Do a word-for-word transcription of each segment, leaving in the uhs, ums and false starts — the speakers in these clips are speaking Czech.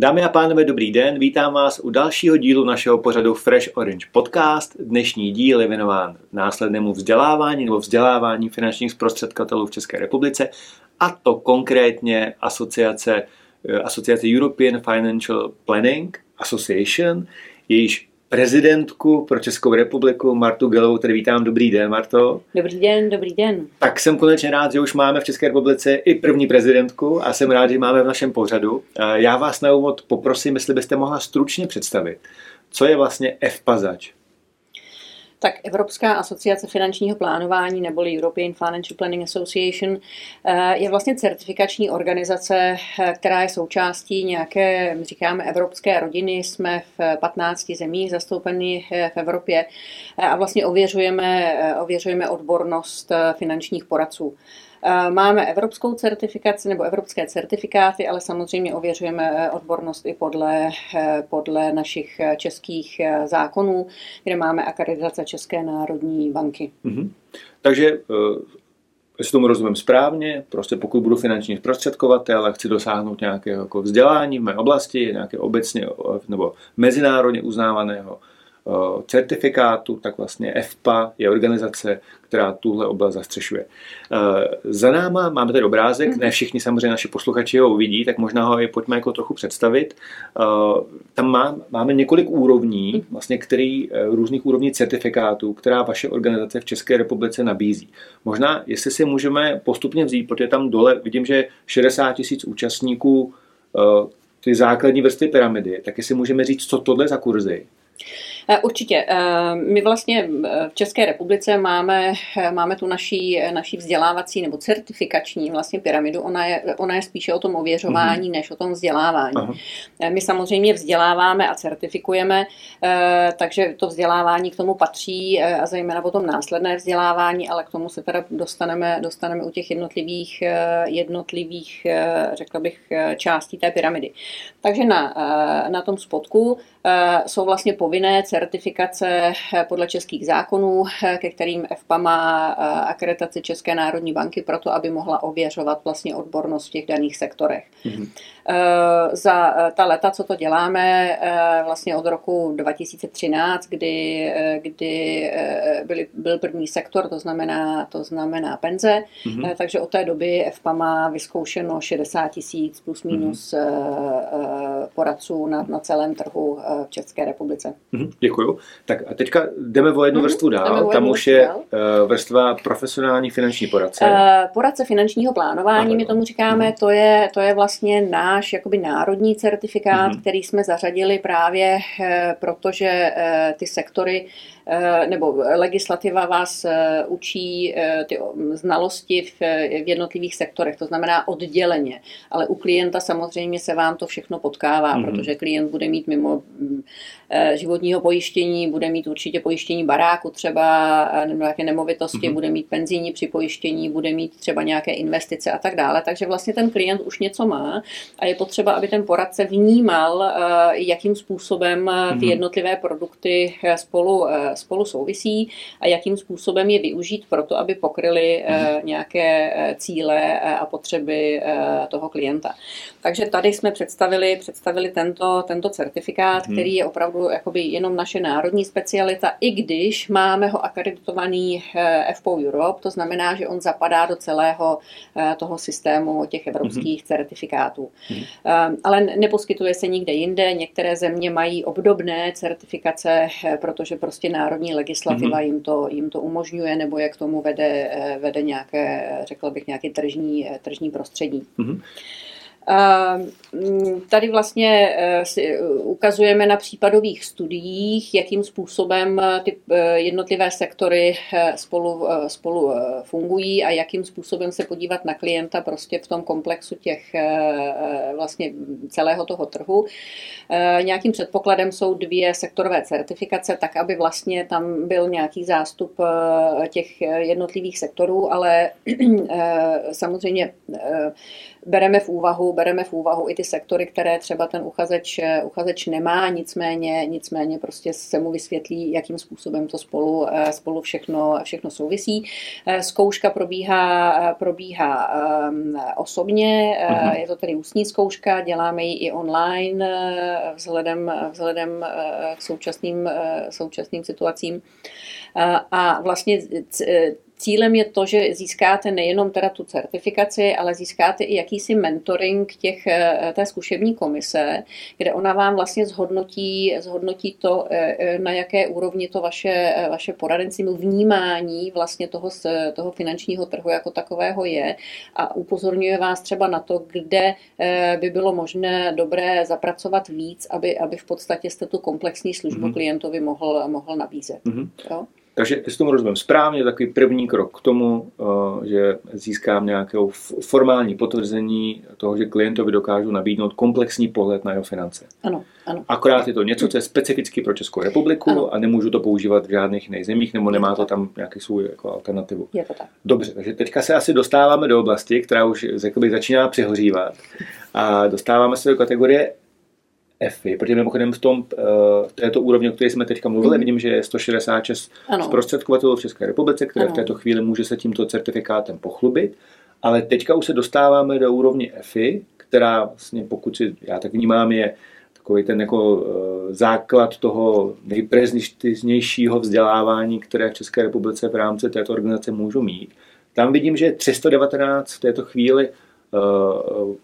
Dámy a pánové, dobrý den, vítám vás u dalšího dílu našeho pořadu Fresh Orange Podcast. Dnešní díl je věnován následnému vzdělávání nebo vzdělávání finančních zprostředkatelů v České republice, a to konkrétně asociace, asociace European Financial Planning Association, jejíž prezidentku pro Českou republiku Martu Gelovou, tedy vítám. Dobrý den, Marto. Dobrý den, dobrý den. Tak jsem konečně rád, že už máme v České republice i první prezidentku a jsem rád, že máme v našem pořadu. Já vás na úvod poprosím, jestli byste mohla stručně představit, co je vlastně F P A zač. Tak Evropská asociace finančního plánování neboli European Financial Planning Association je vlastně certifikační organizace, která je součástí nějaké, říkáme, evropské rodiny. Jsme v patnácti zemích zastoupeni v Evropě a vlastně ověřujeme, ověřujeme odbornost finančních poradců. Máme evropskou certifikaci nebo evropské certifikáty, ale samozřejmě ověřujeme odbornost i podle, podle našich českých zákonů, kde máme akreditace České národní banky. Mm-hmm. Takže, jestli tomu rozumím správně, prostě pokud budu finanční zprostředkovatel a chci dosáhnout nějakého jako vzdělání v mé oblasti, nějaké obecně nebo mezinárodně uznávaného certifikátu, tak vlastně E F P A je organizace, která tuhle oblast zastřešuje. Za náma máme tady obrázek, ne všichni samozřejmě naši posluchači ho uvidí, tak možná ho i pojďme jako trochu představit. Tam máme několik úrovní, vlastně který, různých úrovní certifikátů, která vaše organizace v České republice nabízí. Možná, jestli si můžeme postupně vzít, protože tam dole vidím, že šedesát tisíc účastníků ty základní vrstvy pyramidy, tak jestli můžeme říct, co tohle za kurzy. Určitě. My vlastně v České republice máme, máme tu naší, naší vzdělávací nebo certifikační vlastně pyramidu. Ona je, ona je spíše o tom ověřování, než o tom vzdělávání. Aha. My samozřejmě vzděláváme a certifikujeme, takže to vzdělávání k tomu patří a zejména potom následné vzdělávání, ale k tomu se teda dostaneme, dostaneme u těch jednotlivých, jednotlivých, řekla bych, částí té pyramidy. Takže na, na tom spodku jsou vlastně povinné certifikace podle českých zákonů, ke kterým E F P A má akreditaci České národní banky proto, aby mohla ověřovat vlastně odbornost v těch daných sektorech. Mm-hmm. Za ta leta, co to děláme, vlastně od roku dva tisíce třináct, kdy, kdy byly, byl první sektor, to znamená, to znamená penze, mm-hmm. takže od té doby E F P A má vyzkoušeno šedesát tisíc plus minus mm-hmm. poradců na, na celém trhu v České republice. Mm-hmm, děkuju. Tak a teďka jdeme o jednu mm-hmm, vrstvu dál. Tam už je dál. Vrstva profesionální finanční poradce. Uh, poradce finančního plánování, my tomu říkáme, mm-hmm. to, je, to je vlastně náš jakoby národní certifikát, mm-hmm. který jsme zařadili právě, protože ty sektory nebo legislativa vás učí ty znalosti v jednotlivých sektorech, to znamená odděleně, ale u klienta samozřejmě se vám to všechno potkává, mm-hmm. protože klient bude mít mimo životního pojištění, bude mít určitě pojištění baráku třeba, nebo nějaké nemovitosti, mm-hmm. bude mít penzijní připojištění, bude mít třeba nějaké investice a tak dále, takže vlastně ten klient už něco má a je potřeba, aby ten poradce vnímal, jakým způsobem mm-hmm. ty jednotlivé produkty spolu spolu souvisí a jakým způsobem je využít proto, aby pokryli uh, nějaké cíle a potřeby uh, toho klienta. Takže tady jsme představili, představili tento, tento certifikát, hmm. který je opravdu jakoby jenom naše národní specialita, i když máme ho akreditovaný uh, F P A Europe, to znamená, že on zapadá do celého uh, toho systému těch evropských hmm. certifikátů. Hmm. Uh, ale neposkytuje se nikde jinde, některé země mají obdobné certifikace, uh, protože prostě národní legislativa mm-hmm. jim, to, jim to umožňuje, nebo je k tomu vede, vede nějaké, řekla bych, nějaké tržní, tržní prostředí. Mm-hmm. Tady vlastně ukazujeme na případových studiích, jakým způsobem ty jednotlivé sektory spolu, spolu fungují a jakým způsobem se podívat na klienta prostě v tom komplexu těch vlastně celého toho trhu. Nějakým předpokladem jsou dvě sektorové certifikace, tak aby vlastně tam byl nějaký zástup těch jednotlivých sektorů, ale samozřejmě bereme v úvahu bereme v úvahu i ty sektory, které třeba ten uchazeč, uchazeč nemá, nicméně, nicméně prostě se mu vysvětlí, jakým způsobem to spolu, spolu všechno, všechno souvisí. Zkouška probíhá, probíhá osobně, je to tedy ústní zkouška, děláme ji i online vzhledem, vzhledem k současným, současným situacím. A vlastně cílem je to, že získáte nejenom teda tu certifikaci, ale získáte i jakýsi mentoring těch, té zkušební komise, kde ona vám vlastně zhodnotí, zhodnotí to, na jaké úrovni to vaše, vaše poradenství, vnímání vlastně toho, toho finančního trhu jako takového je a upozorňuje vás třeba na to, kde by bylo možné dobré zapracovat víc, aby, aby v podstatě jste tu komplexní službu mm-hmm. klientovi mohl, mohl nabízet. Mm-hmm. Jo? Takže s tomu rozumím správně, takový první krok k tomu, že získám nějaké formální potvrzení toho, že klientovi dokážu nabídnout komplexní pohled na jeho finance. Ano, ano. Akorát je to něco, co je specificky pro Českou republiku ano. a nemůžu to používat v žádných jiných zemích, nebo nemá to tam nějaký svůj jako alternativu. Je to tak. Dobře, takže teďka se asi dostáváme do oblasti, která už jakoby začíná přehořívat a dostáváme se do kategorie F P A, protože mimochodem v tom, v této úrovni, o které jsme teďka mluvili, mm. vidím, že je sto šedesát šest ano. zprostředkovatelů v České republice, které ano. v této chvíli může se tímto certifikátem pochlubit, ale teďka už se dostáváme do úrovně F I, která vlastně, pokud si já tak vnímám, je takový ten jako základ toho nejprestižnějšího vzdělávání, které v České republice v rámci této organizace můžu mít. Tam vidím, že je tři sta devatenáct v této chvíli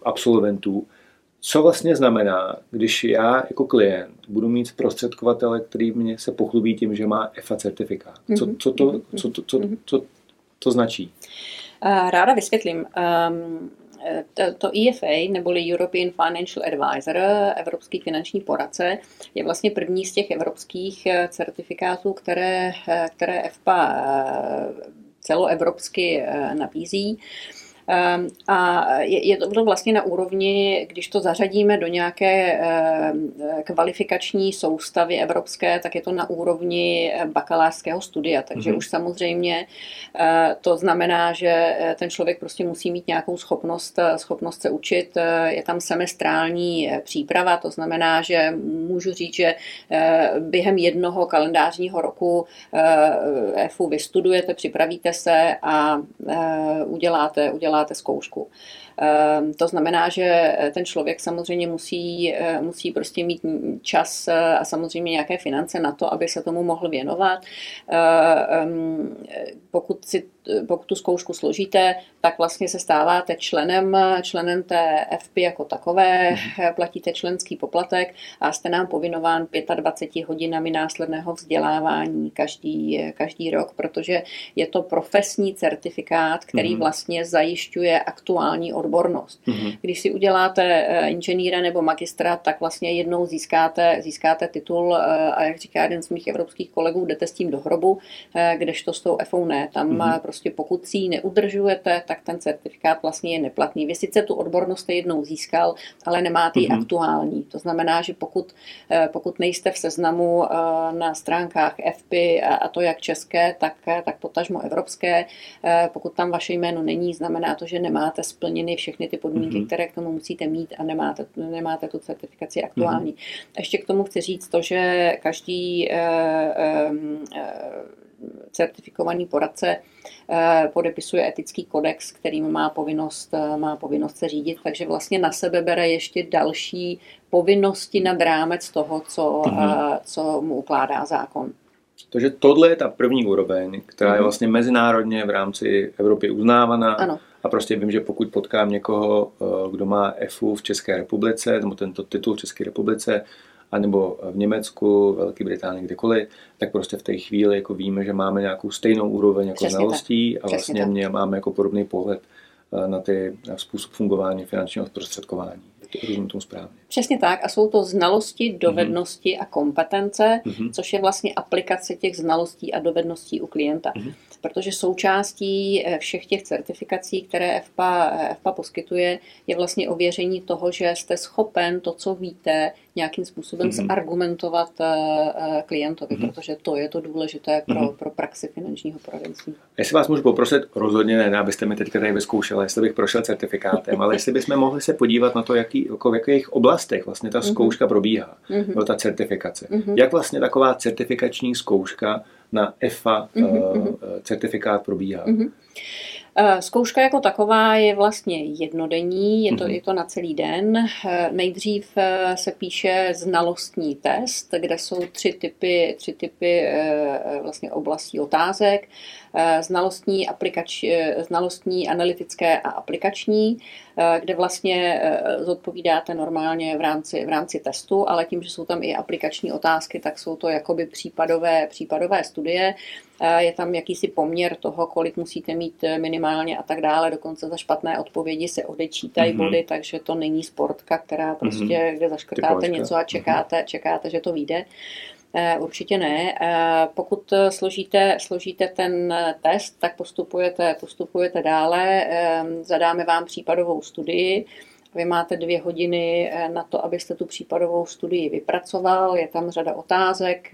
absolventů. Co vlastně znamená, když já jako klient budu mít zprostředkovatele, který mě se pochlubí tím, že má E F A certifikát? Co, co, to, co, to, co, co to značí? Ráda vysvětlím. To E F A, neboli European Financial Advisor, evropský finanční poradce, je vlastně první z těch evropských certifikátů, které, které E F P A celoevropsky nabízí. A je to vlastně na úrovni, když to zařadíme do nějaké kvalifikační soustavy evropské, tak je to na úrovni bakalářského studia. Takže mm-hmm. už samozřejmě to znamená, že ten člověk prostě musí mít nějakou schopnost, schopnost se učit. Je tam semestrální příprava, to znamená, že můžu říct, že během jednoho kalendářního roku E F U vystudujete, připravíte se a uděláte, uděláte děláte zkoušku. To znamená, že ten člověk samozřejmě musí, musí prostě mít čas a samozřejmě nějaké finance na to, aby se tomu mohl věnovat. Pokud, si, pokud tu zkoušku složíte, tak vlastně se stáváte členem, členem té F P jako takové, platíte členský poplatek a jste nám povinován dvacet pět hodinami následného vzdělávání každý, každý rok, protože je to profesní certifikát, který vlastně zajišťuje aktuální odbornost. Odbornost. Když si uděláte inženýra nebo magistra, tak vlastně jednou získáte, získáte titul a jak říká jeden z mých evropských kolegů, jdete s tím do hrobu, kdežto s tou E F O ne. Tam mm-hmm. prostě pokud si ji neudržujete, tak ten certifikát vlastně je neplatný. Vy sice tu odbornost jste jednou získal, ale nemáte ji mm-hmm. aktuální. To znamená, že pokud, pokud nejste v seznamu na stránkách F P a to jak české, tak, tak potažmo evropské, pokud tam vaše jméno není, znamená to, že nemáte splněný všechny ty podmínky, mm-hmm. které k tomu musíte mít a nemáte, nemáte tu certifikaci aktuální. Mm-hmm. Ještě k tomu chci říct to, že každý eh, eh, certifikovaný poradce eh, podepisuje etický kodex, kterým má povinnost, má povinnost se řídit, takže vlastně na sebe bere ještě další povinnosti nad rámec toho, co, mm-hmm. eh, co mu ukládá zákon. Takže tohle je ta první úroveň, která mm-hmm. je vlastně mezinárodně v rámci Evropy uznávaná. Ano. A prostě vím, že pokud potkám někoho, kdo má E F U v České republice, nebo tento titul v České republice, anebo v Německu, Velké Británii, kdekoliv, tak prostě v té chvíli jako víme, že máme nějakou stejnou úroveň jako přesně znalostí tak. A vlastně mě máme jako podobný pohled na ty na způsob fungování finančního zprostředkování. Rozumím tomu správně. Přesně tak a jsou to znalosti, dovednosti mm-hmm. a kompetence, mm-hmm. což je vlastně aplikace těch znalostí a dovedností u klienta. Mm-hmm. protože součástí všech těch certifikací, které F P A, F P A poskytuje, je vlastně ověření toho, že jste schopen to, co víte, nějakým způsobem mm-hmm. zargumentovat klientovi, mm-hmm. protože to je to důležité pro, mm-hmm. pro praxi finančního poradenství. Jestli vás můžu poprosit, rozhodně ne, abyste mi teďka tady vyzkoušela, jestli bych prošel certifikátem, ale jestli bychom mohli se podívat na to, jaký, jako v jakých oblastech vlastně ta zkouška mm-hmm. probíhá, mm-hmm. ta certifikace. Mm-hmm. Jak vlastně taková certifikační zkouška na E F A mm-hmm. certifikát probíhá? Mm-hmm. Zkouška jako taková je vlastně jednodenní, je to, je to na celý den. Nejdřív se píše znalostní test, kde jsou tři typy, tři typy vlastně oblastí otázek. Znalostní, aplikač, znalostní, analytické a aplikační, kde vlastně zodpovídáte normálně v rámci, v rámci testu, ale tím, že jsou tam i aplikační otázky, tak jsou to jakoby případové, případové studie. Je tam jakýsi poměr toho, kolik musíte mít minimálně a tak dále. Dokonce za špatné odpovědi se odečítají mm-hmm. body, takže to není sportka, která prostě, mm-hmm. kde zaškrtáte Typovačka. něco a čekáte, mm-hmm. čekáte, že to vyjde. Určitě ne. Pokud složíte, složíte ten test, tak postupujete, postupujete dále. Zadáme vám případovou studii. Vy máte dvě hodiny na to, abyste tu případovou studii vypracoval. Je tam řada otázek,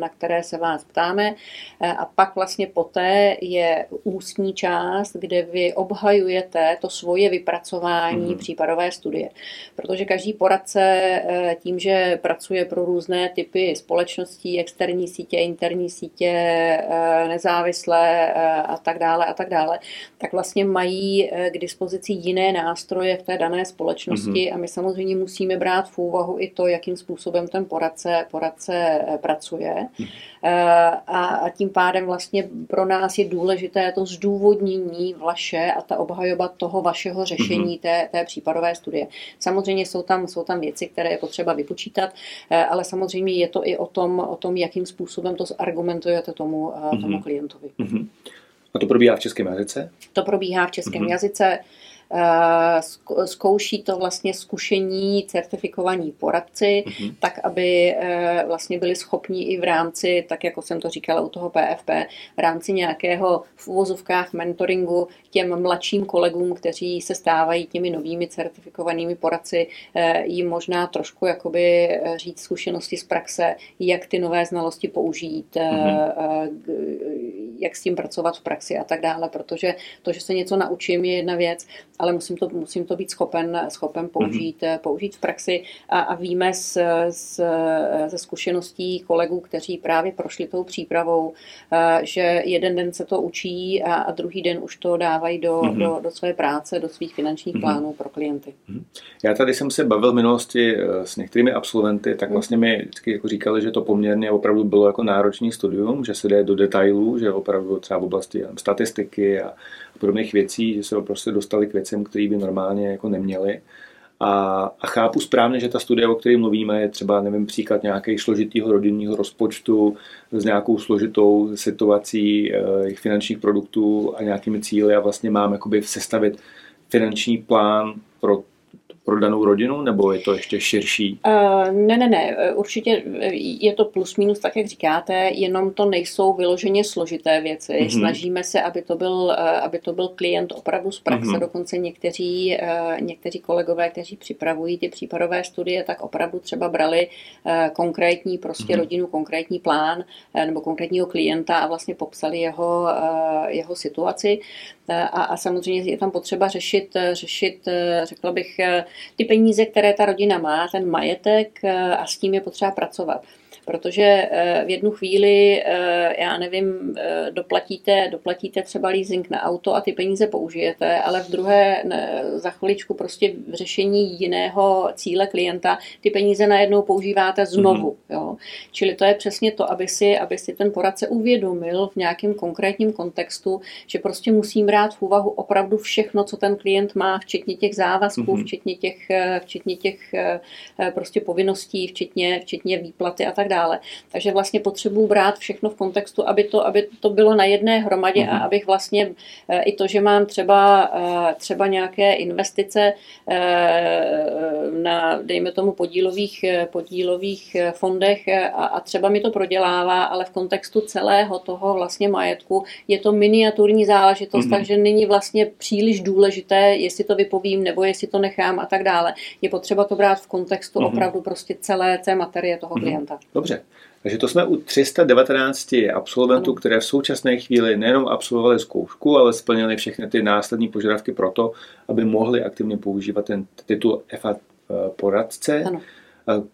na které se vás ptáme. A pak vlastně poté je ústní část, kde vy obhajujete to svoje vypracování mm-hmm. případové studie. Protože každý poradce tím, že pracuje pro různé typy společností, externí sítě, interní sítě, nezávislé a tak dále, a tak dále, tak vlastně mají k dispozici jiné nástroje v té dané společnosti mm-hmm. a my samozřejmě musíme brát v úvahu i to, jakým způsobem ten poradce, poradce pracuje. Mm-hmm. A, a tím pádem vlastně pro nás je důležité to zdůvodnění vaše a ta obhajoba toho vašeho řešení mm-hmm. té, té případové studie. Samozřejmě jsou tam, jsou tam věci, které je potřeba vypočítat, ale samozřejmě je to i o tom, o tom jakým způsobem to zargumentujete tomu, mm-hmm. tomu klientovi. Mm-hmm. A to probíhá v českém jazyce? To probíhá v českém mm-hmm. jazyce. Zkouší to vlastně zkušení certifikovaní poradci, mm-hmm. tak aby vlastně byli schopni i v rámci, tak jako jsem to říkala u toho P F P, v rámci nějakého v uvozovkách mentoringu těm mladším kolegům, kteří se stávají těmi novými certifikovanými poradci, jim možná trošku jakoby říct zkušenosti z praxe, jak ty nové znalosti použít, mm-hmm. jak s tím pracovat v praxi a tak dále, protože to, že se něco naučím, je jedna věc, ale musím to, musím to být schopen, schopen použít, mm-hmm. použít v praxi a, a víme z, z, ze zkušeností kolegů, kteří právě prošli tou přípravou, že jeden den se to učí a, a druhý den už to dávají do, mm-hmm. do, do své práce, do svých finančních mm-hmm. plánů pro klienty. Já tady jsem se bavil v minulosti s některými absolventy, tak vlastně mi vždycky jako říkali, že to poměrně opravdu bylo jako náročný studium, že se jde do detailů, že opravdu třeba v oblasti statistiky a podobných věcí, že se prostě dostali k věcem, který by normálně jako neměli. A, a chápu správně, že ta studie, o které mluvíme, je třeba, nevím, příklad nějakého složitého rodinného rozpočtu s nějakou složitou situací jejich finančních produktů a nějakými cíly a vlastně mám jakoby sestavit finanční plán pro pro danou rodinu, nebo je to ještě širší? Uh, ne, ne, ne. Určitě je to plus minus, tak jak říkáte, jenom to nejsou vyloženě složité věci. Mm-hmm. Snažíme se, aby to byl, aby to byl klient opravdu z praxe. Mm-hmm. Dokonce někteří, někteří kolegové, kteří připravují ty případové studie, tak opravdu třeba brali konkrétní prostě mm-hmm. rodinu, konkrétní plán nebo konkrétního klienta a vlastně popsali jeho, jeho situaci. A, a samozřejmě je tam potřeba řešit, řešit, řekla bych, ty peníze, které ta rodina má, ten majetek a s tím je potřeba pracovat. Protože v jednu chvíli, já nevím, doplatíte, doplatíte třeba leasing na auto a ty peníze použijete, ale v druhé za chviličku prostě v řešení jiného cíle klienta ty peníze najednou používáte znovu. Mm-hmm. Jo? Čili to je přesně to, aby si, aby si ten poradce uvědomil v nějakém konkrétním kontextu, že prostě musím brát v úvahu opravdu všechno, co ten klient má, včetně těch závazků, mm-hmm. včetně těch, včetně těch prostě povinností, včetně, včetně výplaty a tak dále. dále. Takže vlastně potřebuji brát všechno v kontextu, aby to, aby to bylo na jedné hromadě mm-hmm. a abych vlastně i to, že mám třeba, třeba nějaké investice na, dejme tomu, podílových, podílových fondech a, a třeba mi to prodělává, ale v kontextu celého toho vlastně majetku je to miniaturní záležitost, mm-hmm. takže není vlastně příliš důležité, jestli to vypovím nebo jestli to nechám a tak dále. Je potřeba to brát v kontextu mm-hmm. opravdu prostě celé té materie toho mm-hmm. klienta. Dobře. Takže to jsme u tři sta devatenáct absolventů, ano. které v současné chvíli nejenom absolvovali zkoušku, ale splnili všechny ty následní požadavky pro to, aby mohli aktivně používat ten titul E F A poradce. Ano.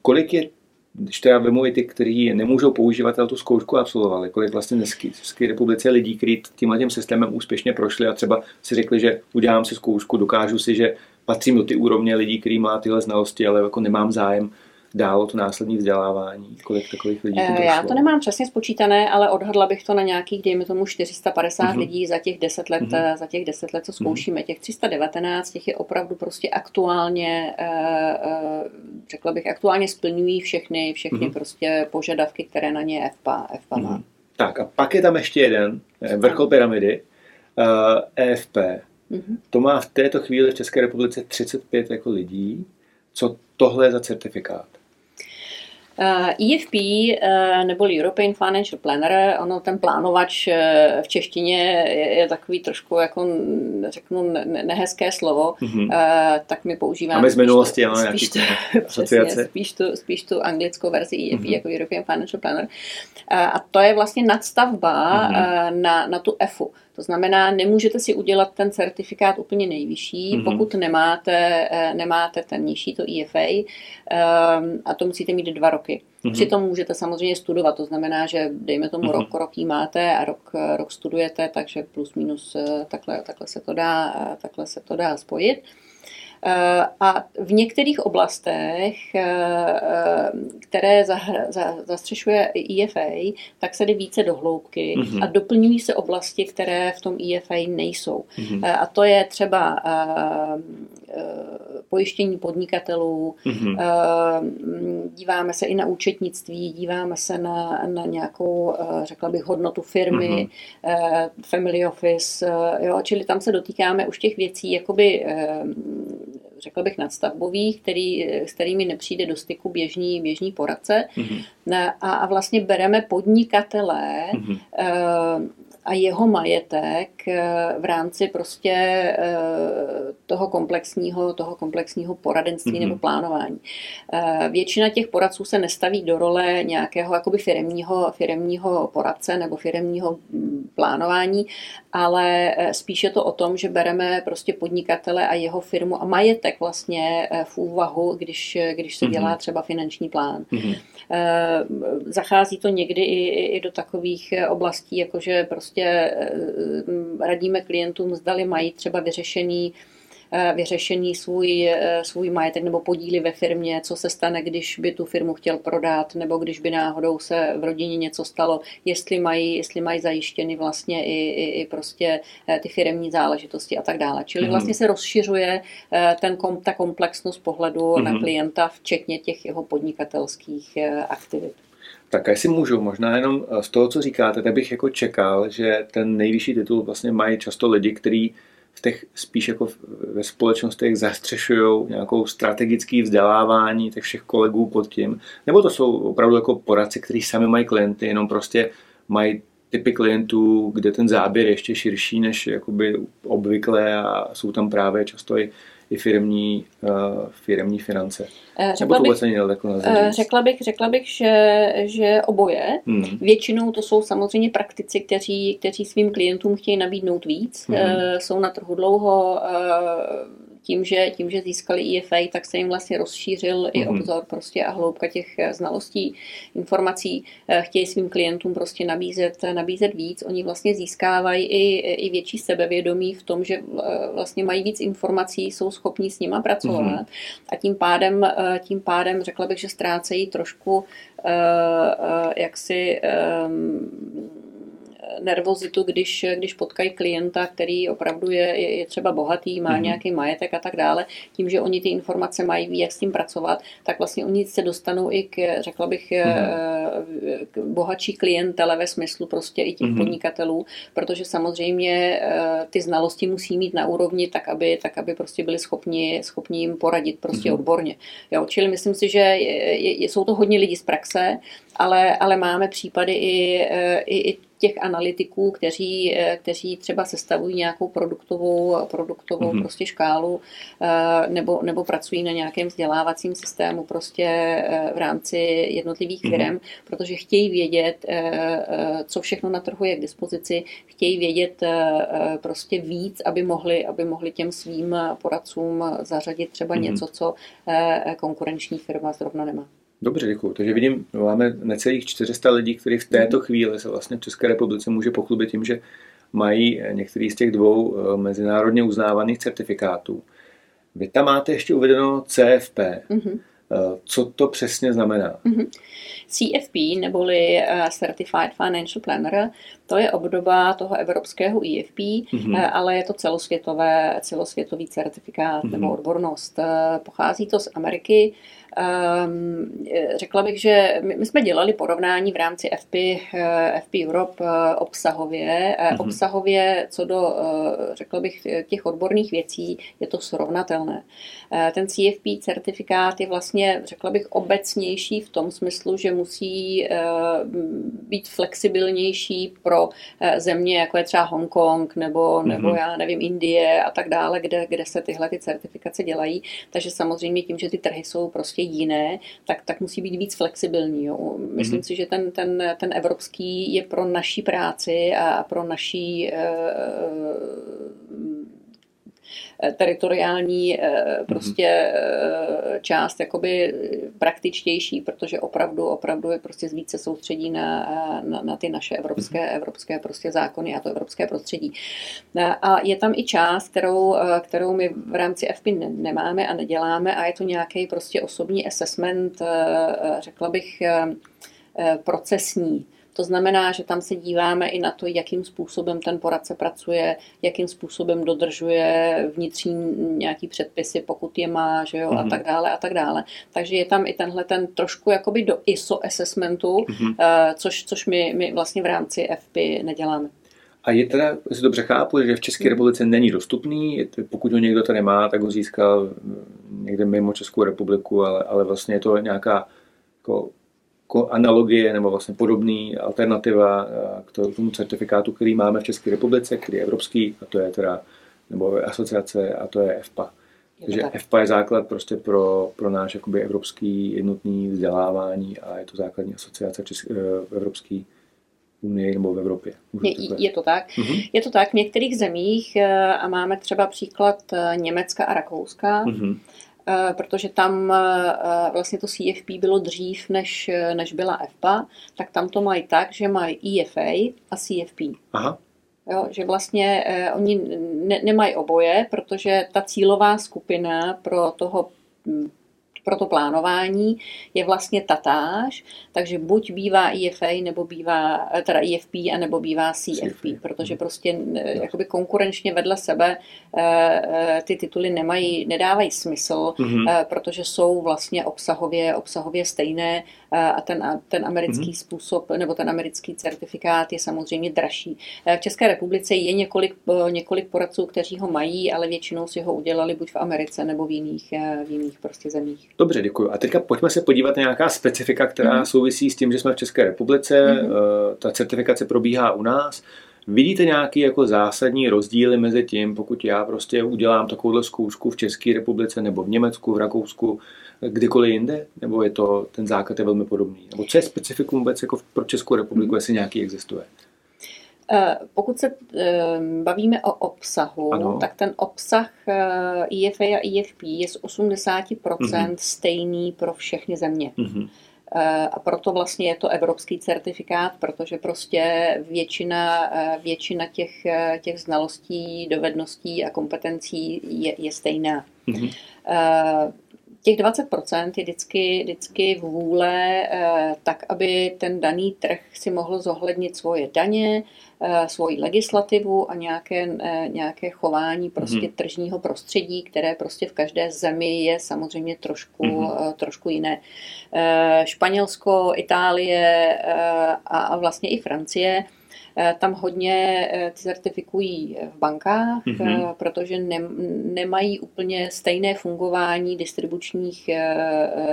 Kolik je, když teda vemu i ty, kteří nemůžou používat, ale tu zkoušku absolvovali, kolik vlastně dnesky v České republice lidí, kteří tímhle tím systémem úspěšně prošli a třeba si řekli, že udělám si zkoušku, dokážu si, že patřím do ty úrovně lidí, kteří má tyhle znalosti, ale jako nemám zájem dálo to následní vzdělávání, kolik takových lidí to Já to nemám přesně spočítané, ale odhadla bych to na nějakých, dejme tomu, čtyři sta padesát uh-huh. lidí za těch deset let, uh-huh. za těch deset let, co zkoušíme. Uh-huh. Těch tři sta devatenáct, těch je opravdu prostě aktuálně, řekla bych, aktuálně splňují všechny, všechny uh-huh. prostě požadavky, které na ně F P A, F P A uh-huh. má. Tak a pak je tam ještě jeden, vrchol pyramidy, E F P. Uh-huh. To má v této chvíli v České republice třicet pět jako lidí. Co tohle je za certifikát? E F P, neboli European Financial Planner, ono ten plánovač v češtině je takový trošku, jako řeknu, nehezké slovo, mm-hmm. tak my používáme. A my z minulosti, ano, nějaký asociace. Spíš tu, spíš tu anglickou verzi E F P, mm-hmm. jako European Financial Planner. A to je vlastně nadstavba mm-hmm. na, na tu F-u. To znamená, nemůžete si udělat ten certifikát úplně nejvyšší, mm-hmm. pokud nemáte, nemáte ten nižší, to E F A, a to musíte mít dva roky. Mm-hmm. Přitom můžete samozřejmě studovat, to znamená, že dejme tomu mm-hmm. rok, rok jí máte a rok, rok studujete, takže plus minus takhle, takhle, se to dá, takhle se to dá spojit. A v některých oblastech, které zastřešuje E F A, tak se jde více do hloubky mm-hmm. a doplňují se oblasti, které v tom E F A nejsou. Mm-hmm. A to je třeba pojištění podnikatelů, mm-hmm. díváme se i na účetnictví, díváme se na, na nějakou, řekla bych, hodnotu firmy, mm-hmm. family office, jo, čili tam se dotýkáme už těch věcí, jakoby řekla bych nadstavbových, který, s kterými nepřijde do styku běžní, běžní poradce. Mm-hmm. A, a vlastně bereme podnikatele mm-hmm. a jeho majetek v rámci prostě toho komplexního, toho komplexního poradenství mm-hmm. nebo plánování. Většina těch poradců se nestaví do role nějakého jakoby firemního, firemního poradce nebo firemního plánování, ale spíše to o tom, že bereme prostě podnikatele a jeho firmu a majetek vlastně v úvahu, když, když se dělá třeba finanční plán. Mm-hmm. Zachází to někdy i, i do takových oblastí, jakože prostě radíme klientům, zdali mají třeba vyřešený vyřešený svůj, svůj majetek nebo podíly ve firmě, co se stane, když by tu firmu chtěl prodat, nebo když by náhodou se v rodině něco stalo, jestli mají, jestli mají zajištěny vlastně i, i, i prostě ty firemní záležitosti a tak dále. Čili mm-hmm. vlastně se rozšiřuje ten, ta komplexnost pohledu mm-hmm. na klienta, včetně těch jeho podnikatelských aktivit. Tak a jestli můžu, možná jenom z toho, co říkáte, tak bych jako čekal, že ten nejvyšší titul vlastně mají často lidi, kteří v těch spíš jako ve společnostech zastřešují nějakou strategické vzdělávání těch všech kolegů pod tím. Nebo to jsou opravdu jako poradci, kteří sami mají klienty, jenom prostě mají typy klientů, kde ten záběr je ještě širší než jakoby obvykle a jsou tam právě často i i firmní, uh, firmní finance. Řekla bych, řekla bych, řekla bych, že, že oboje. Hmm. Většinou to jsou samozřejmě praktici, kteří, kteří svým klientům chtějí nabídnout víc. Hmm. Uh, jsou na trhu dlouho. Uh, Tím že, tím, že získali E F A, tak se jim vlastně rozšířil mm-hmm. i obzor prostě a hloubka těch znalostí, informací. Chtějí svým klientům prostě nabízet, nabízet víc. Oni vlastně získávají i, i větší sebevědomí v tom, že vlastně mají víc informací, jsou schopní s nima pracovat. Mm-hmm. A tím pádem, tím pádem řekla bych, že ztrácejí trošku jaksi nervozitu, když, když potkají klienta, který opravdu je, je, je třeba bohatý, má mm-hmm. nějaký majetek a tak dále. Tím, že oni ty informace mají, ví, jak s tím pracovat, tak vlastně oni se dostanou i k, řekla bych, mm-hmm. k bohatší klientele ve smyslu prostě i těch mm-hmm. podnikatelů, protože samozřejmě ty znalosti musí mít na úrovni tak, aby, tak, aby prostě byli schopni, schopni jim poradit prostě mm-hmm. odborně. Jo, čili myslím si, že je, je, jsou to hodně lidí z praxe, ale, ale máme případy i, i, i těch analytiků, kteří, kteří třeba sestavují nějakou produktovou, produktovou mm-hmm. prostě škálu nebo, nebo pracují na nějakém vzdělávacím systému prostě v rámci jednotlivých firm, mm-hmm. protože chtějí vědět, co všechno na trhu je k dispozici, chtějí vědět prostě víc, aby mohli, aby mohli těm svým poradcům zařadit třeba mm-hmm. něco, co konkurenční firma zrovna nemá. Dobře, děkuji. Takže vidím, máme necelých čtyři sta lidí, kteří v této chvíli se vlastně v České republice může pochlubit tím, že mají některý z těch dvou mezinárodně uznávaných certifikátů. Vy tam máte ještě uvedeno C F P. Mm-hmm. Co to přesně znamená? Mm-hmm. C F P, neboli Certified Financial Planner, to je obdoba toho evropského E F P, mm-hmm. ale je to celosvětové, celosvětový certifikát mm-hmm. nebo odbornost. Pochází to z Ameriky. Řekla bych, že my jsme dělali porovnání v rámci F P, F P Europe obsahově. Mm-hmm. Obsahově co do, řekla bych, těch odborných věcí je to srovnatelné. Ten C F P certifikát je vlastně, řekla bych, obecnější v tom smyslu, že musí být flexibilnější pro země, jako je třeba Hongkong nebo, nebo mm-hmm. já nevím, Indie a tak dále, kde, kde se tyhle ty certifikace dělají. Takže samozřejmě tím, že ty trhy jsou prostě jiné, tak, tak musí být víc flexibilní. Jo. Myslím mm-hmm. si, že ten, ten, ten evropský je pro naší práci a pro naší uh, teritoriální uh, prostě uh, část jakoby praktičtější, protože opravdu, opravdu je prostě víc se soustředí na, na, na ty naše evropské, mm-hmm. evropské prostě zákony a to evropské prostředí. A je tam i část, kterou, kterou my v rámci F P ne, nemáme a neděláme a je to nějaký prostě osobní assessment, řekla bych, procesní. To znamená, že tam se díváme i na to, jakým způsobem ten poradce pracuje, jakým způsobem dodržuje vnitřní nějaký předpisy, pokud je má, že jo, mm-hmm. a tak dále, a tak dále. Takže je tam i tenhle ten trošku jakoby do I S O assessmentu, mm-hmm. což, což my, my vlastně v rámci F P neděláme. A je teda, jestli dobře chápu, že v České republice není dostupný, pokud ho někdo tady má, tak ho získal někde mimo Českou republiku, ale, ale vlastně je to nějaká jako analogie nebo vlastně podobný alternativa k tomu certifikátu, který máme v České republice, který je evropský, a to je teda, nebo asociace, a to je E F P A. Takže E F P A je základ prostě pro, pro náš jakoby evropský jednotný vzdělávání a je to základní asociace evropský Unii nebo v Evropě. Je, je to tak. Mm-hmm. Je to tak v některých zemích a máme třeba příklad Německa a Rakouska, mm-hmm. protože tam vlastně to C F P bylo dřív, než, než byla E F P A, tak tam to mají tak, že mají E F A a C F P. Aha. Jo, že vlastně oni ne, nemají oboje, protože ta cílová skupina pro toho pro to plánování je vlastně tatáž, takže buď bývá E F A, nebo bývá, teda E F P, a nebo bývá C F P, protože prostě jakoby konkurenčně vedle sebe ty tituly nemají, nedávají smysl, mm-hmm. protože jsou vlastně obsahově, obsahově stejné a ten, ten americký mm-hmm. způsob, nebo ten americký certifikát je samozřejmě dražší. V České republice je několik, několik poradců, kteří ho mají, ale většinou si ho udělali buď v Americe, nebo v jiných, v jiných prostě zemích. Dobře, děkuji. A teďka pojďme se podívat na nějaká specifika, která mm-hmm. souvisí s tím, že jsme v České republice, mm-hmm. ta certifikace probíhá u nás. Vidíte nějaký jako zásadní rozdíly mezi tím, pokud já prostě udělám takovouhle zkoušku v České republice nebo v Německu, v Rakousku, kdykoliv jinde? Nebo je to, ten základ je velmi podobný? Nebo co je specifikum vůbec jako pro Českou republiku, mm-hmm. jestli nějaký existuje? Pokud se bavíme o obsahu, ano. tak ten obsah E F A a E F P je z osmdesát procent mm-hmm. stejný pro všechny země. Mm-hmm. A proto vlastně je to evropský certifikát, protože prostě většina, většina těch, těch znalostí, dovedností a kompetencí je, je stejná. Mm-hmm. Těch dvacet procent je vždycky, vždycky vůle tak, aby ten daný trh si mohl zohlednit svoje daně, svoji legislativu a nějaké, nějaké chování prostě mm. tržního prostředí, které prostě v každé zemi je samozřejmě trošku, mm. trošku jiné. Španělsko, Itálie a vlastně i Francie tam hodně certifikují v bankách, mm-hmm. protože ne, nemají úplně stejné fungování distribučních,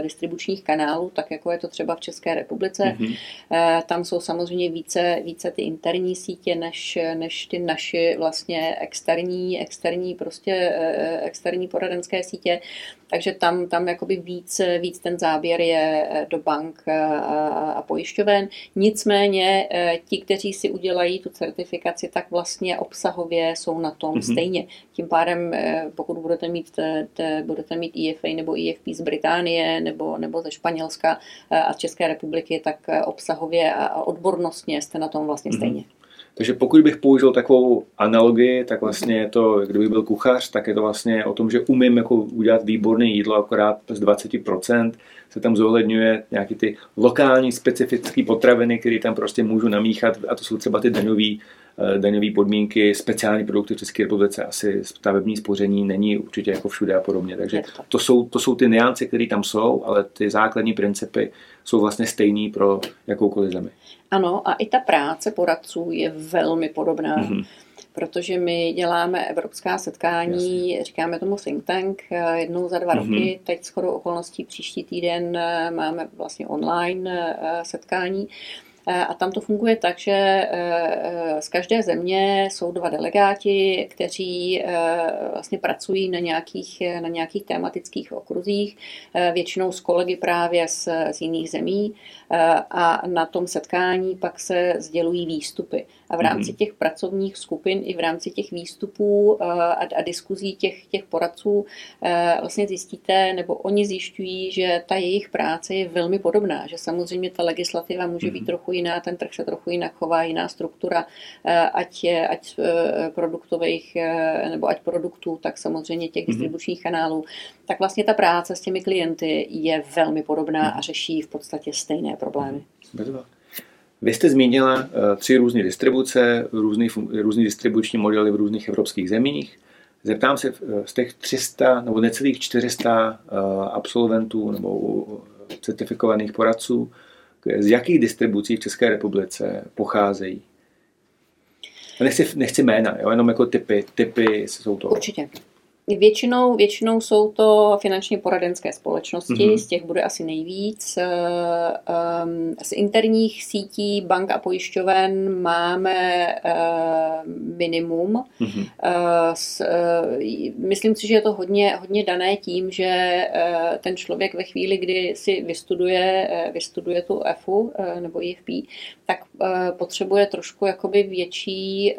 distribučních kanálů, tak jako je to třeba v České republice. Mm-hmm. Tam jsou samozřejmě více, více ty interní sítě, než, než ty naši vlastně externí, externí, prostě, externí poradenské sítě. Takže tam, tam jakoby víc, víc ten záběr je do bank a, a pojišťoven. Nicméně ti, kteří si udělají tu certifikaci, tak vlastně obsahově jsou na tom mm-hmm. stejně. Tím pádem, pokud budete mít, te, budete mít E F A nebo E F P z Británie nebo, nebo ze Španělska a z České republiky, tak obsahově a odbornostně jste na tom vlastně stejně. Mm-hmm. Takže pokud bych použil takovou analogii, tak vlastně je to, kdybych byl kuchař, tak je to vlastně o tom, že umím jako udělat výborné jídlo, akorát z dvacet procent se tam zohledňuje nějaké ty lokální specifické potraviny, které tam prostě můžu namíchat, a to jsou třeba ty daňové daňové podmínky, speciální produkty v České republice, asi stavební spoření není určitě jako všude a podobně. Takže to jsou, to jsou ty nuance, které tam jsou, ale ty základní principy jsou vlastně stejný pro jakoukoliv zemi. Ano, a i ta práce poradců je velmi podobná. Mm-hmm. Protože my děláme evropská setkání, Jasně. říkáme tomu think tank, jednou za dva mm-hmm. roky, teď shodou okolností příští týden máme vlastně online setkání. A tam to funguje tak, že z každé země jsou dva delegáti, kteří vlastně pracují na nějakých, na nějakých tematických okruzích, většinou s kolegy právě z, z jiných zemí, a na tom setkání pak se sdělují výstupy. A v rámci těch pracovních skupin i v rámci těch výstupů a, a diskuzí těch, těch poradců vlastně zjistíte, nebo oni zjišťují, že ta jejich práce je velmi podobná, že samozřejmě ta legislativa může být trochu jiná, ten trh se trochu jinak chová, jiná struktura, ať, je, ať produktových, nebo ať produktů, tak samozřejmě těch distribučních kanálů, tak vlastně ta práce s těmi klienty je velmi podobná a řeší v podstatě stejné problémy. Vy jste zmínila tři různé distribuce, různý, různý distribuční modely v různých evropských zemích. Zeptám se, z těch tři sta nebo necelých čtyři sta absolventů nebo certifikovaných poradců, z jakých distribucí v České republice pocházejí? Nechci, nechci jména, jo? Jenom jako typy, typy jsou to. Určitě. Většinou, většinou jsou to finančně poradenské společnosti, mm-hmm. z těch bude asi nejvíc. Z interních sítí bank a pojišťoven máme minimum. Mm-hmm. Myslím si, že je to hodně, hodně dané tím, že ten člověk ve chvíli, kdy si vystuduje, vystuduje tu E F U nebo E F P, tak potřebuje trošku jakoby větší,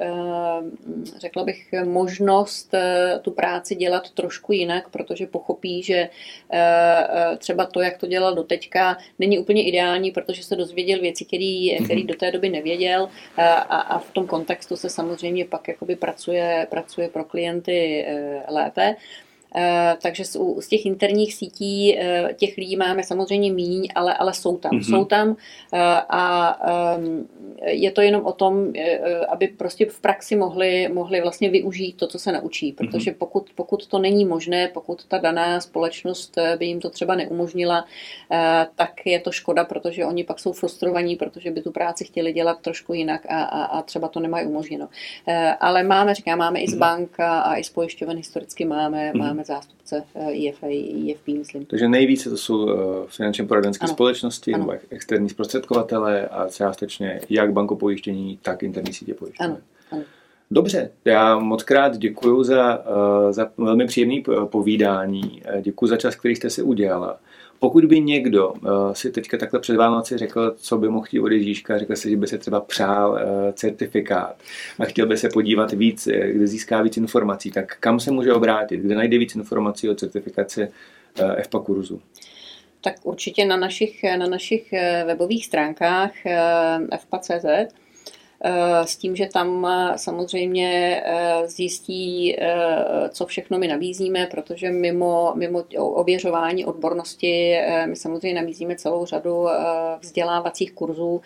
řekla bych, možnost tu práci dělat trošku jinak, protože pochopí, že třeba to, jak to dělal doteďka, není úplně ideální, protože se dozvěděl věci, který, který do té doby nevěděl, a, a v tom kontextu se samozřejmě pak jakoby pracuje, pracuje pro klienty lépe. Takže z, z těch interních sítí těch lidí máme samozřejmě míň, ale, ale jsou tam. Mm-hmm. Jsou tam a je to jenom o tom, aby prostě v praxi mohli, mohli vlastně využít to, co se naučí. Protože pokud, pokud to není možné, pokud ta daná společnost by jim to třeba neumožnila, tak je to škoda, protože oni pak jsou frustrovaní, protože by tu práci chtěli dělat trošku jinak a, a, a třeba to nemají umožněno. Ale máme, říkám, máme i z bank a i z pojišťoven historicky máme, mm-hmm. máme zástupce E F A, E F P, myslím. Takže nejvíce to jsou finančně poradenské ano. společnosti, ano. nebo externí zprostředkovatelé a částečně jak bankopojištění, tak interní sítě pojištění. Ano. Ano. Dobře, já moc krát děkuju za, za velmi příjemné povídání. Děkuju za čas, který jste si udělala. Pokud by někdo si teďka takhle před Vánoci řekl, co by mu chtěl od Ježíška, řekl si, že by se třeba přál certifikát a chtěl by se podívat víc, kde získá víc informací, tak kam se může obrátit, kde najde víc informací o certifikaci E F P A kurzu? Tak určitě na našich, na našich webových stránkách F P A tečka cé zet. s tím, že tam samozřejmě zjistí, co všechno my nabízíme, protože mimo, mimo ověřování odbornosti my samozřejmě nabízíme celou řadu vzdělávacích kurzů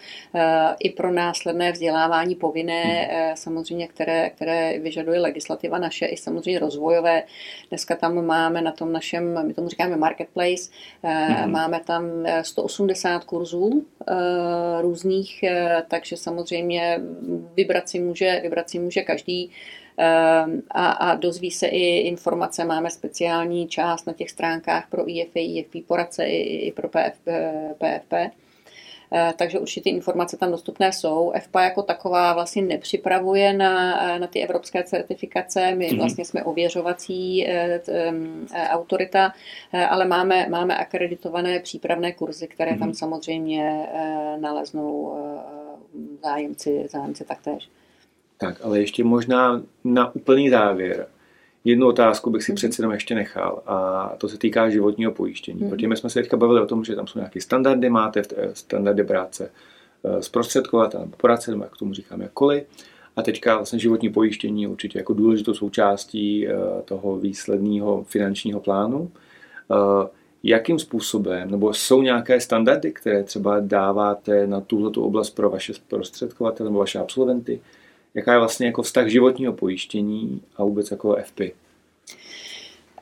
i pro následné vzdělávání povinné, samozřejmě, které, které vyžaduje legislativa naše, i samozřejmě rozvojové. Dneska tam máme na tom našem, my tomu říkáme marketplace, mm-hmm. máme tam sto osmdesát kurzů různých, takže samozřejmě vybrat si může, vybrat si může každý. A, a dozví se i informace, máme speciální část na těch stránkách pro E F A, E F P poradce i, i pro P F P. P F P. Takže určitě informace tam dostupné jsou. F P A jako taková vlastně nepřipravuje na, na ty evropské certifikace, my vlastně jsme ověřovací autorita, ale máme, máme akreditované přípravné kurzy, které tam samozřejmě naleznou zájemci, zájemci taktéž. Tak, ale ještě možná na úplný závěr. Jednu otázku bych si mm. přece jenom ještě nechal a to se týká životního pojištění. Mm. Protože my jsme se teďka bavili o tom, že tam jsou nějaké standardy, máte standardy práce zprostředkovatele, poradce, nebo jak tomu říkám jakkoliv. A teďka vlastně životní pojištění je určitě jako důležitou součástí toho výsledného finančního plánu. Jakým způsobem, nebo jsou nějaké standardy, které třeba dáváte na tuhletu oblast pro vaše zprostředkovatele nebo vaše absolventy? Jaká je vlastně jako vztah životního pojištění a vůbec jako F P?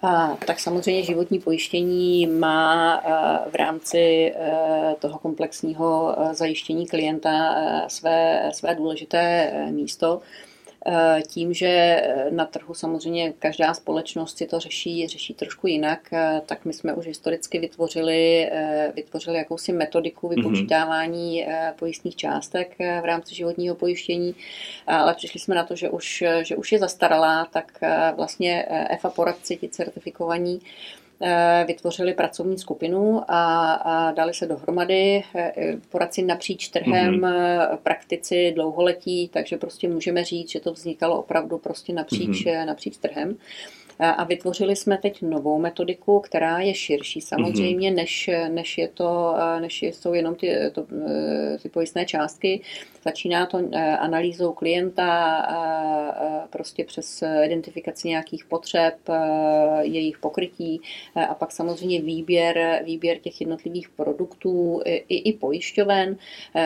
A, tak samozřejmě životní pojištění má v rámci toho komplexního zajištění klienta své, své důležité místo. Tím, že na trhu samozřejmě každá společnost si to řeší, řeší trošku jinak, tak my jsme už historicky vytvořili, vytvořili jakousi metodiku vypočítávání pojistných částek v rámci životního pojištění, ale přišli jsme na to, že už, že už je zastaralá, tak vlastně E F A poradci, ti certifikovaní, vytvořili pracovní skupinu a, a dali se dohromady poradci napříč trhem, mm-hmm. praktici dlouholetí, takže prostě můžeme říct, že to vznikalo opravdu prostě napříč, mm-hmm. napříč trhem. A vytvořili jsme teď novou metodiku, která je širší samozřejmě, mm-hmm. než, než, je to, než jsou jenom ty, to, ty pojistné částky. Začíná to analýzou klienta, prostě přes identifikaci nějakých potřeb, jejich pokrytí a pak samozřejmě výběr, výběr těch jednotlivých produktů i, i pojišťoven,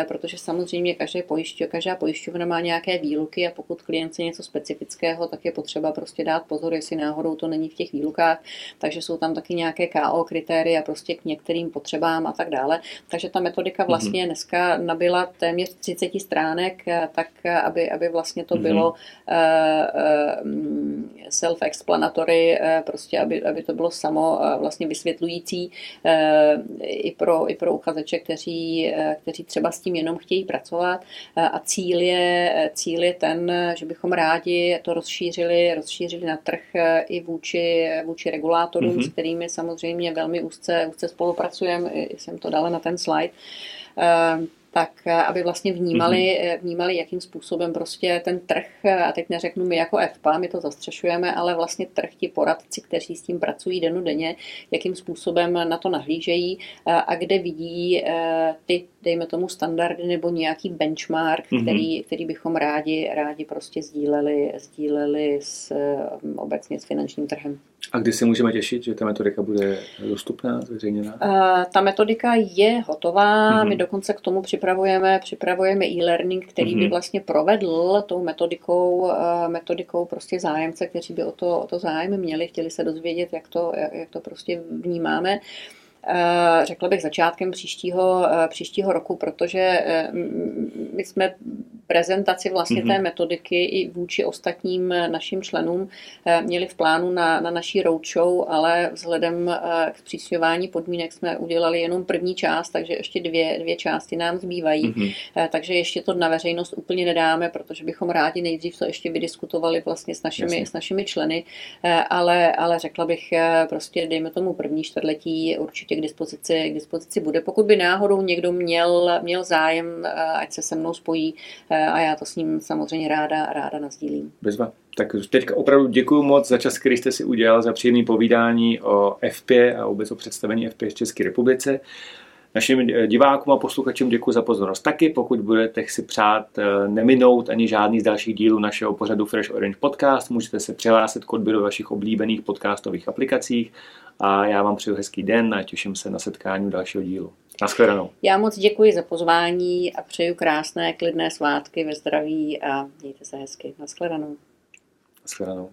protože samozřejmě každé pojišťo, každá pojišťovna má nějaké výluky a pokud klient chce něco specifického, tak je potřeba prostě dát pozor, jestli náhodou to není v těch výlukách, takže jsou tam taky nějaké K O kritéria prostě k některým potřebám a tak dále. Takže ta metodika vlastně dneska nabyla téměř třicet stránek, tak aby, aby vlastně to bylo self-explanatory, prostě aby, aby to bylo samo vlastně vysvětlující i pro, i pro uchazeče, kteří, kteří třeba s tím jenom chtějí pracovat a cíl je, cíl je ten, že bychom rádi to rozšířili, rozšířili na trh i vůči, vůči regulátorům, mm-hmm. s kterými samozřejmě velmi úzce, úzce spolupracujeme, jsem to dala na ten slide, tak aby vlastně vnímali, vnímali, jakým způsobem prostě ten trh, a teď neřeknu my jako F P A, my to zastřešujeme, ale vlastně trh, ti poradci, kteří s tím pracují dennodenně, jakým způsobem na to nahlížejí a kde vidí ty, dejme tomu, standardy nebo nějaký benchmark, mm-hmm. který, který bychom rádi, rádi prostě sdíleli, sdíleli s, obecně s finančním trhem. A kdy se můžeme těšit, že ta metodika bude dostupná, zveřejněná? Uh, ta metodika je hotová, mm-hmm. my dokonce k tomu připravujeme, připravujeme e-learning, který mm-hmm. by vlastně provedl tou metodikou, uh, metodikou prostě zájemce, kteří by o to, o to zájem měli, chtěli se dozvědět, jak to, jak, jak to prostě vnímáme. Řekla bych začátkem příštího, příštího roku, protože my jsme prezentaci vlastně mm-hmm. té metodiky i vůči ostatním našim členům měli v plánu na, na naší roadshow, ale vzhledem k zpřísňování podmínek jsme udělali jenom první část, takže ještě dvě, dvě části nám zbývají. Mm-hmm. Takže ještě to na veřejnost úplně nedáme, protože bychom rádi nejdřív to ještě vydiskutovali vlastně s našimi, s našimi členy, ale, ale řekla bych prostě dejme tomu první čtvrtletí určitě k dispozici, k dispozici bude. Pokud by náhodou někdo měl, měl zájem, ať se se mnou spojí a já to s ním samozřejmě ráda, ráda nasdílím. Bezva. Tak teďka opravdu děkuju moc za čas, který jste si udělal, za příjemné povídání o F P A a vůbec o představení F P A v České republice. Našim divákům a posluchačům děkuji za pozornost taky. Pokud budete si přát neminout ani žádný z dalších dílů našeho pořadu Fresh Orange Podcast, můžete se přihlásit k odběru vašich oblíbených podcastových aplikacích a já vám přeju hezký den a těším se na setkání dalšího dílu. Naschledanou. Já moc děkuji za pozvání a přeju krásné, klidné svátky ve zdraví a mějte se hezky. Naschledanou. Naschledanou.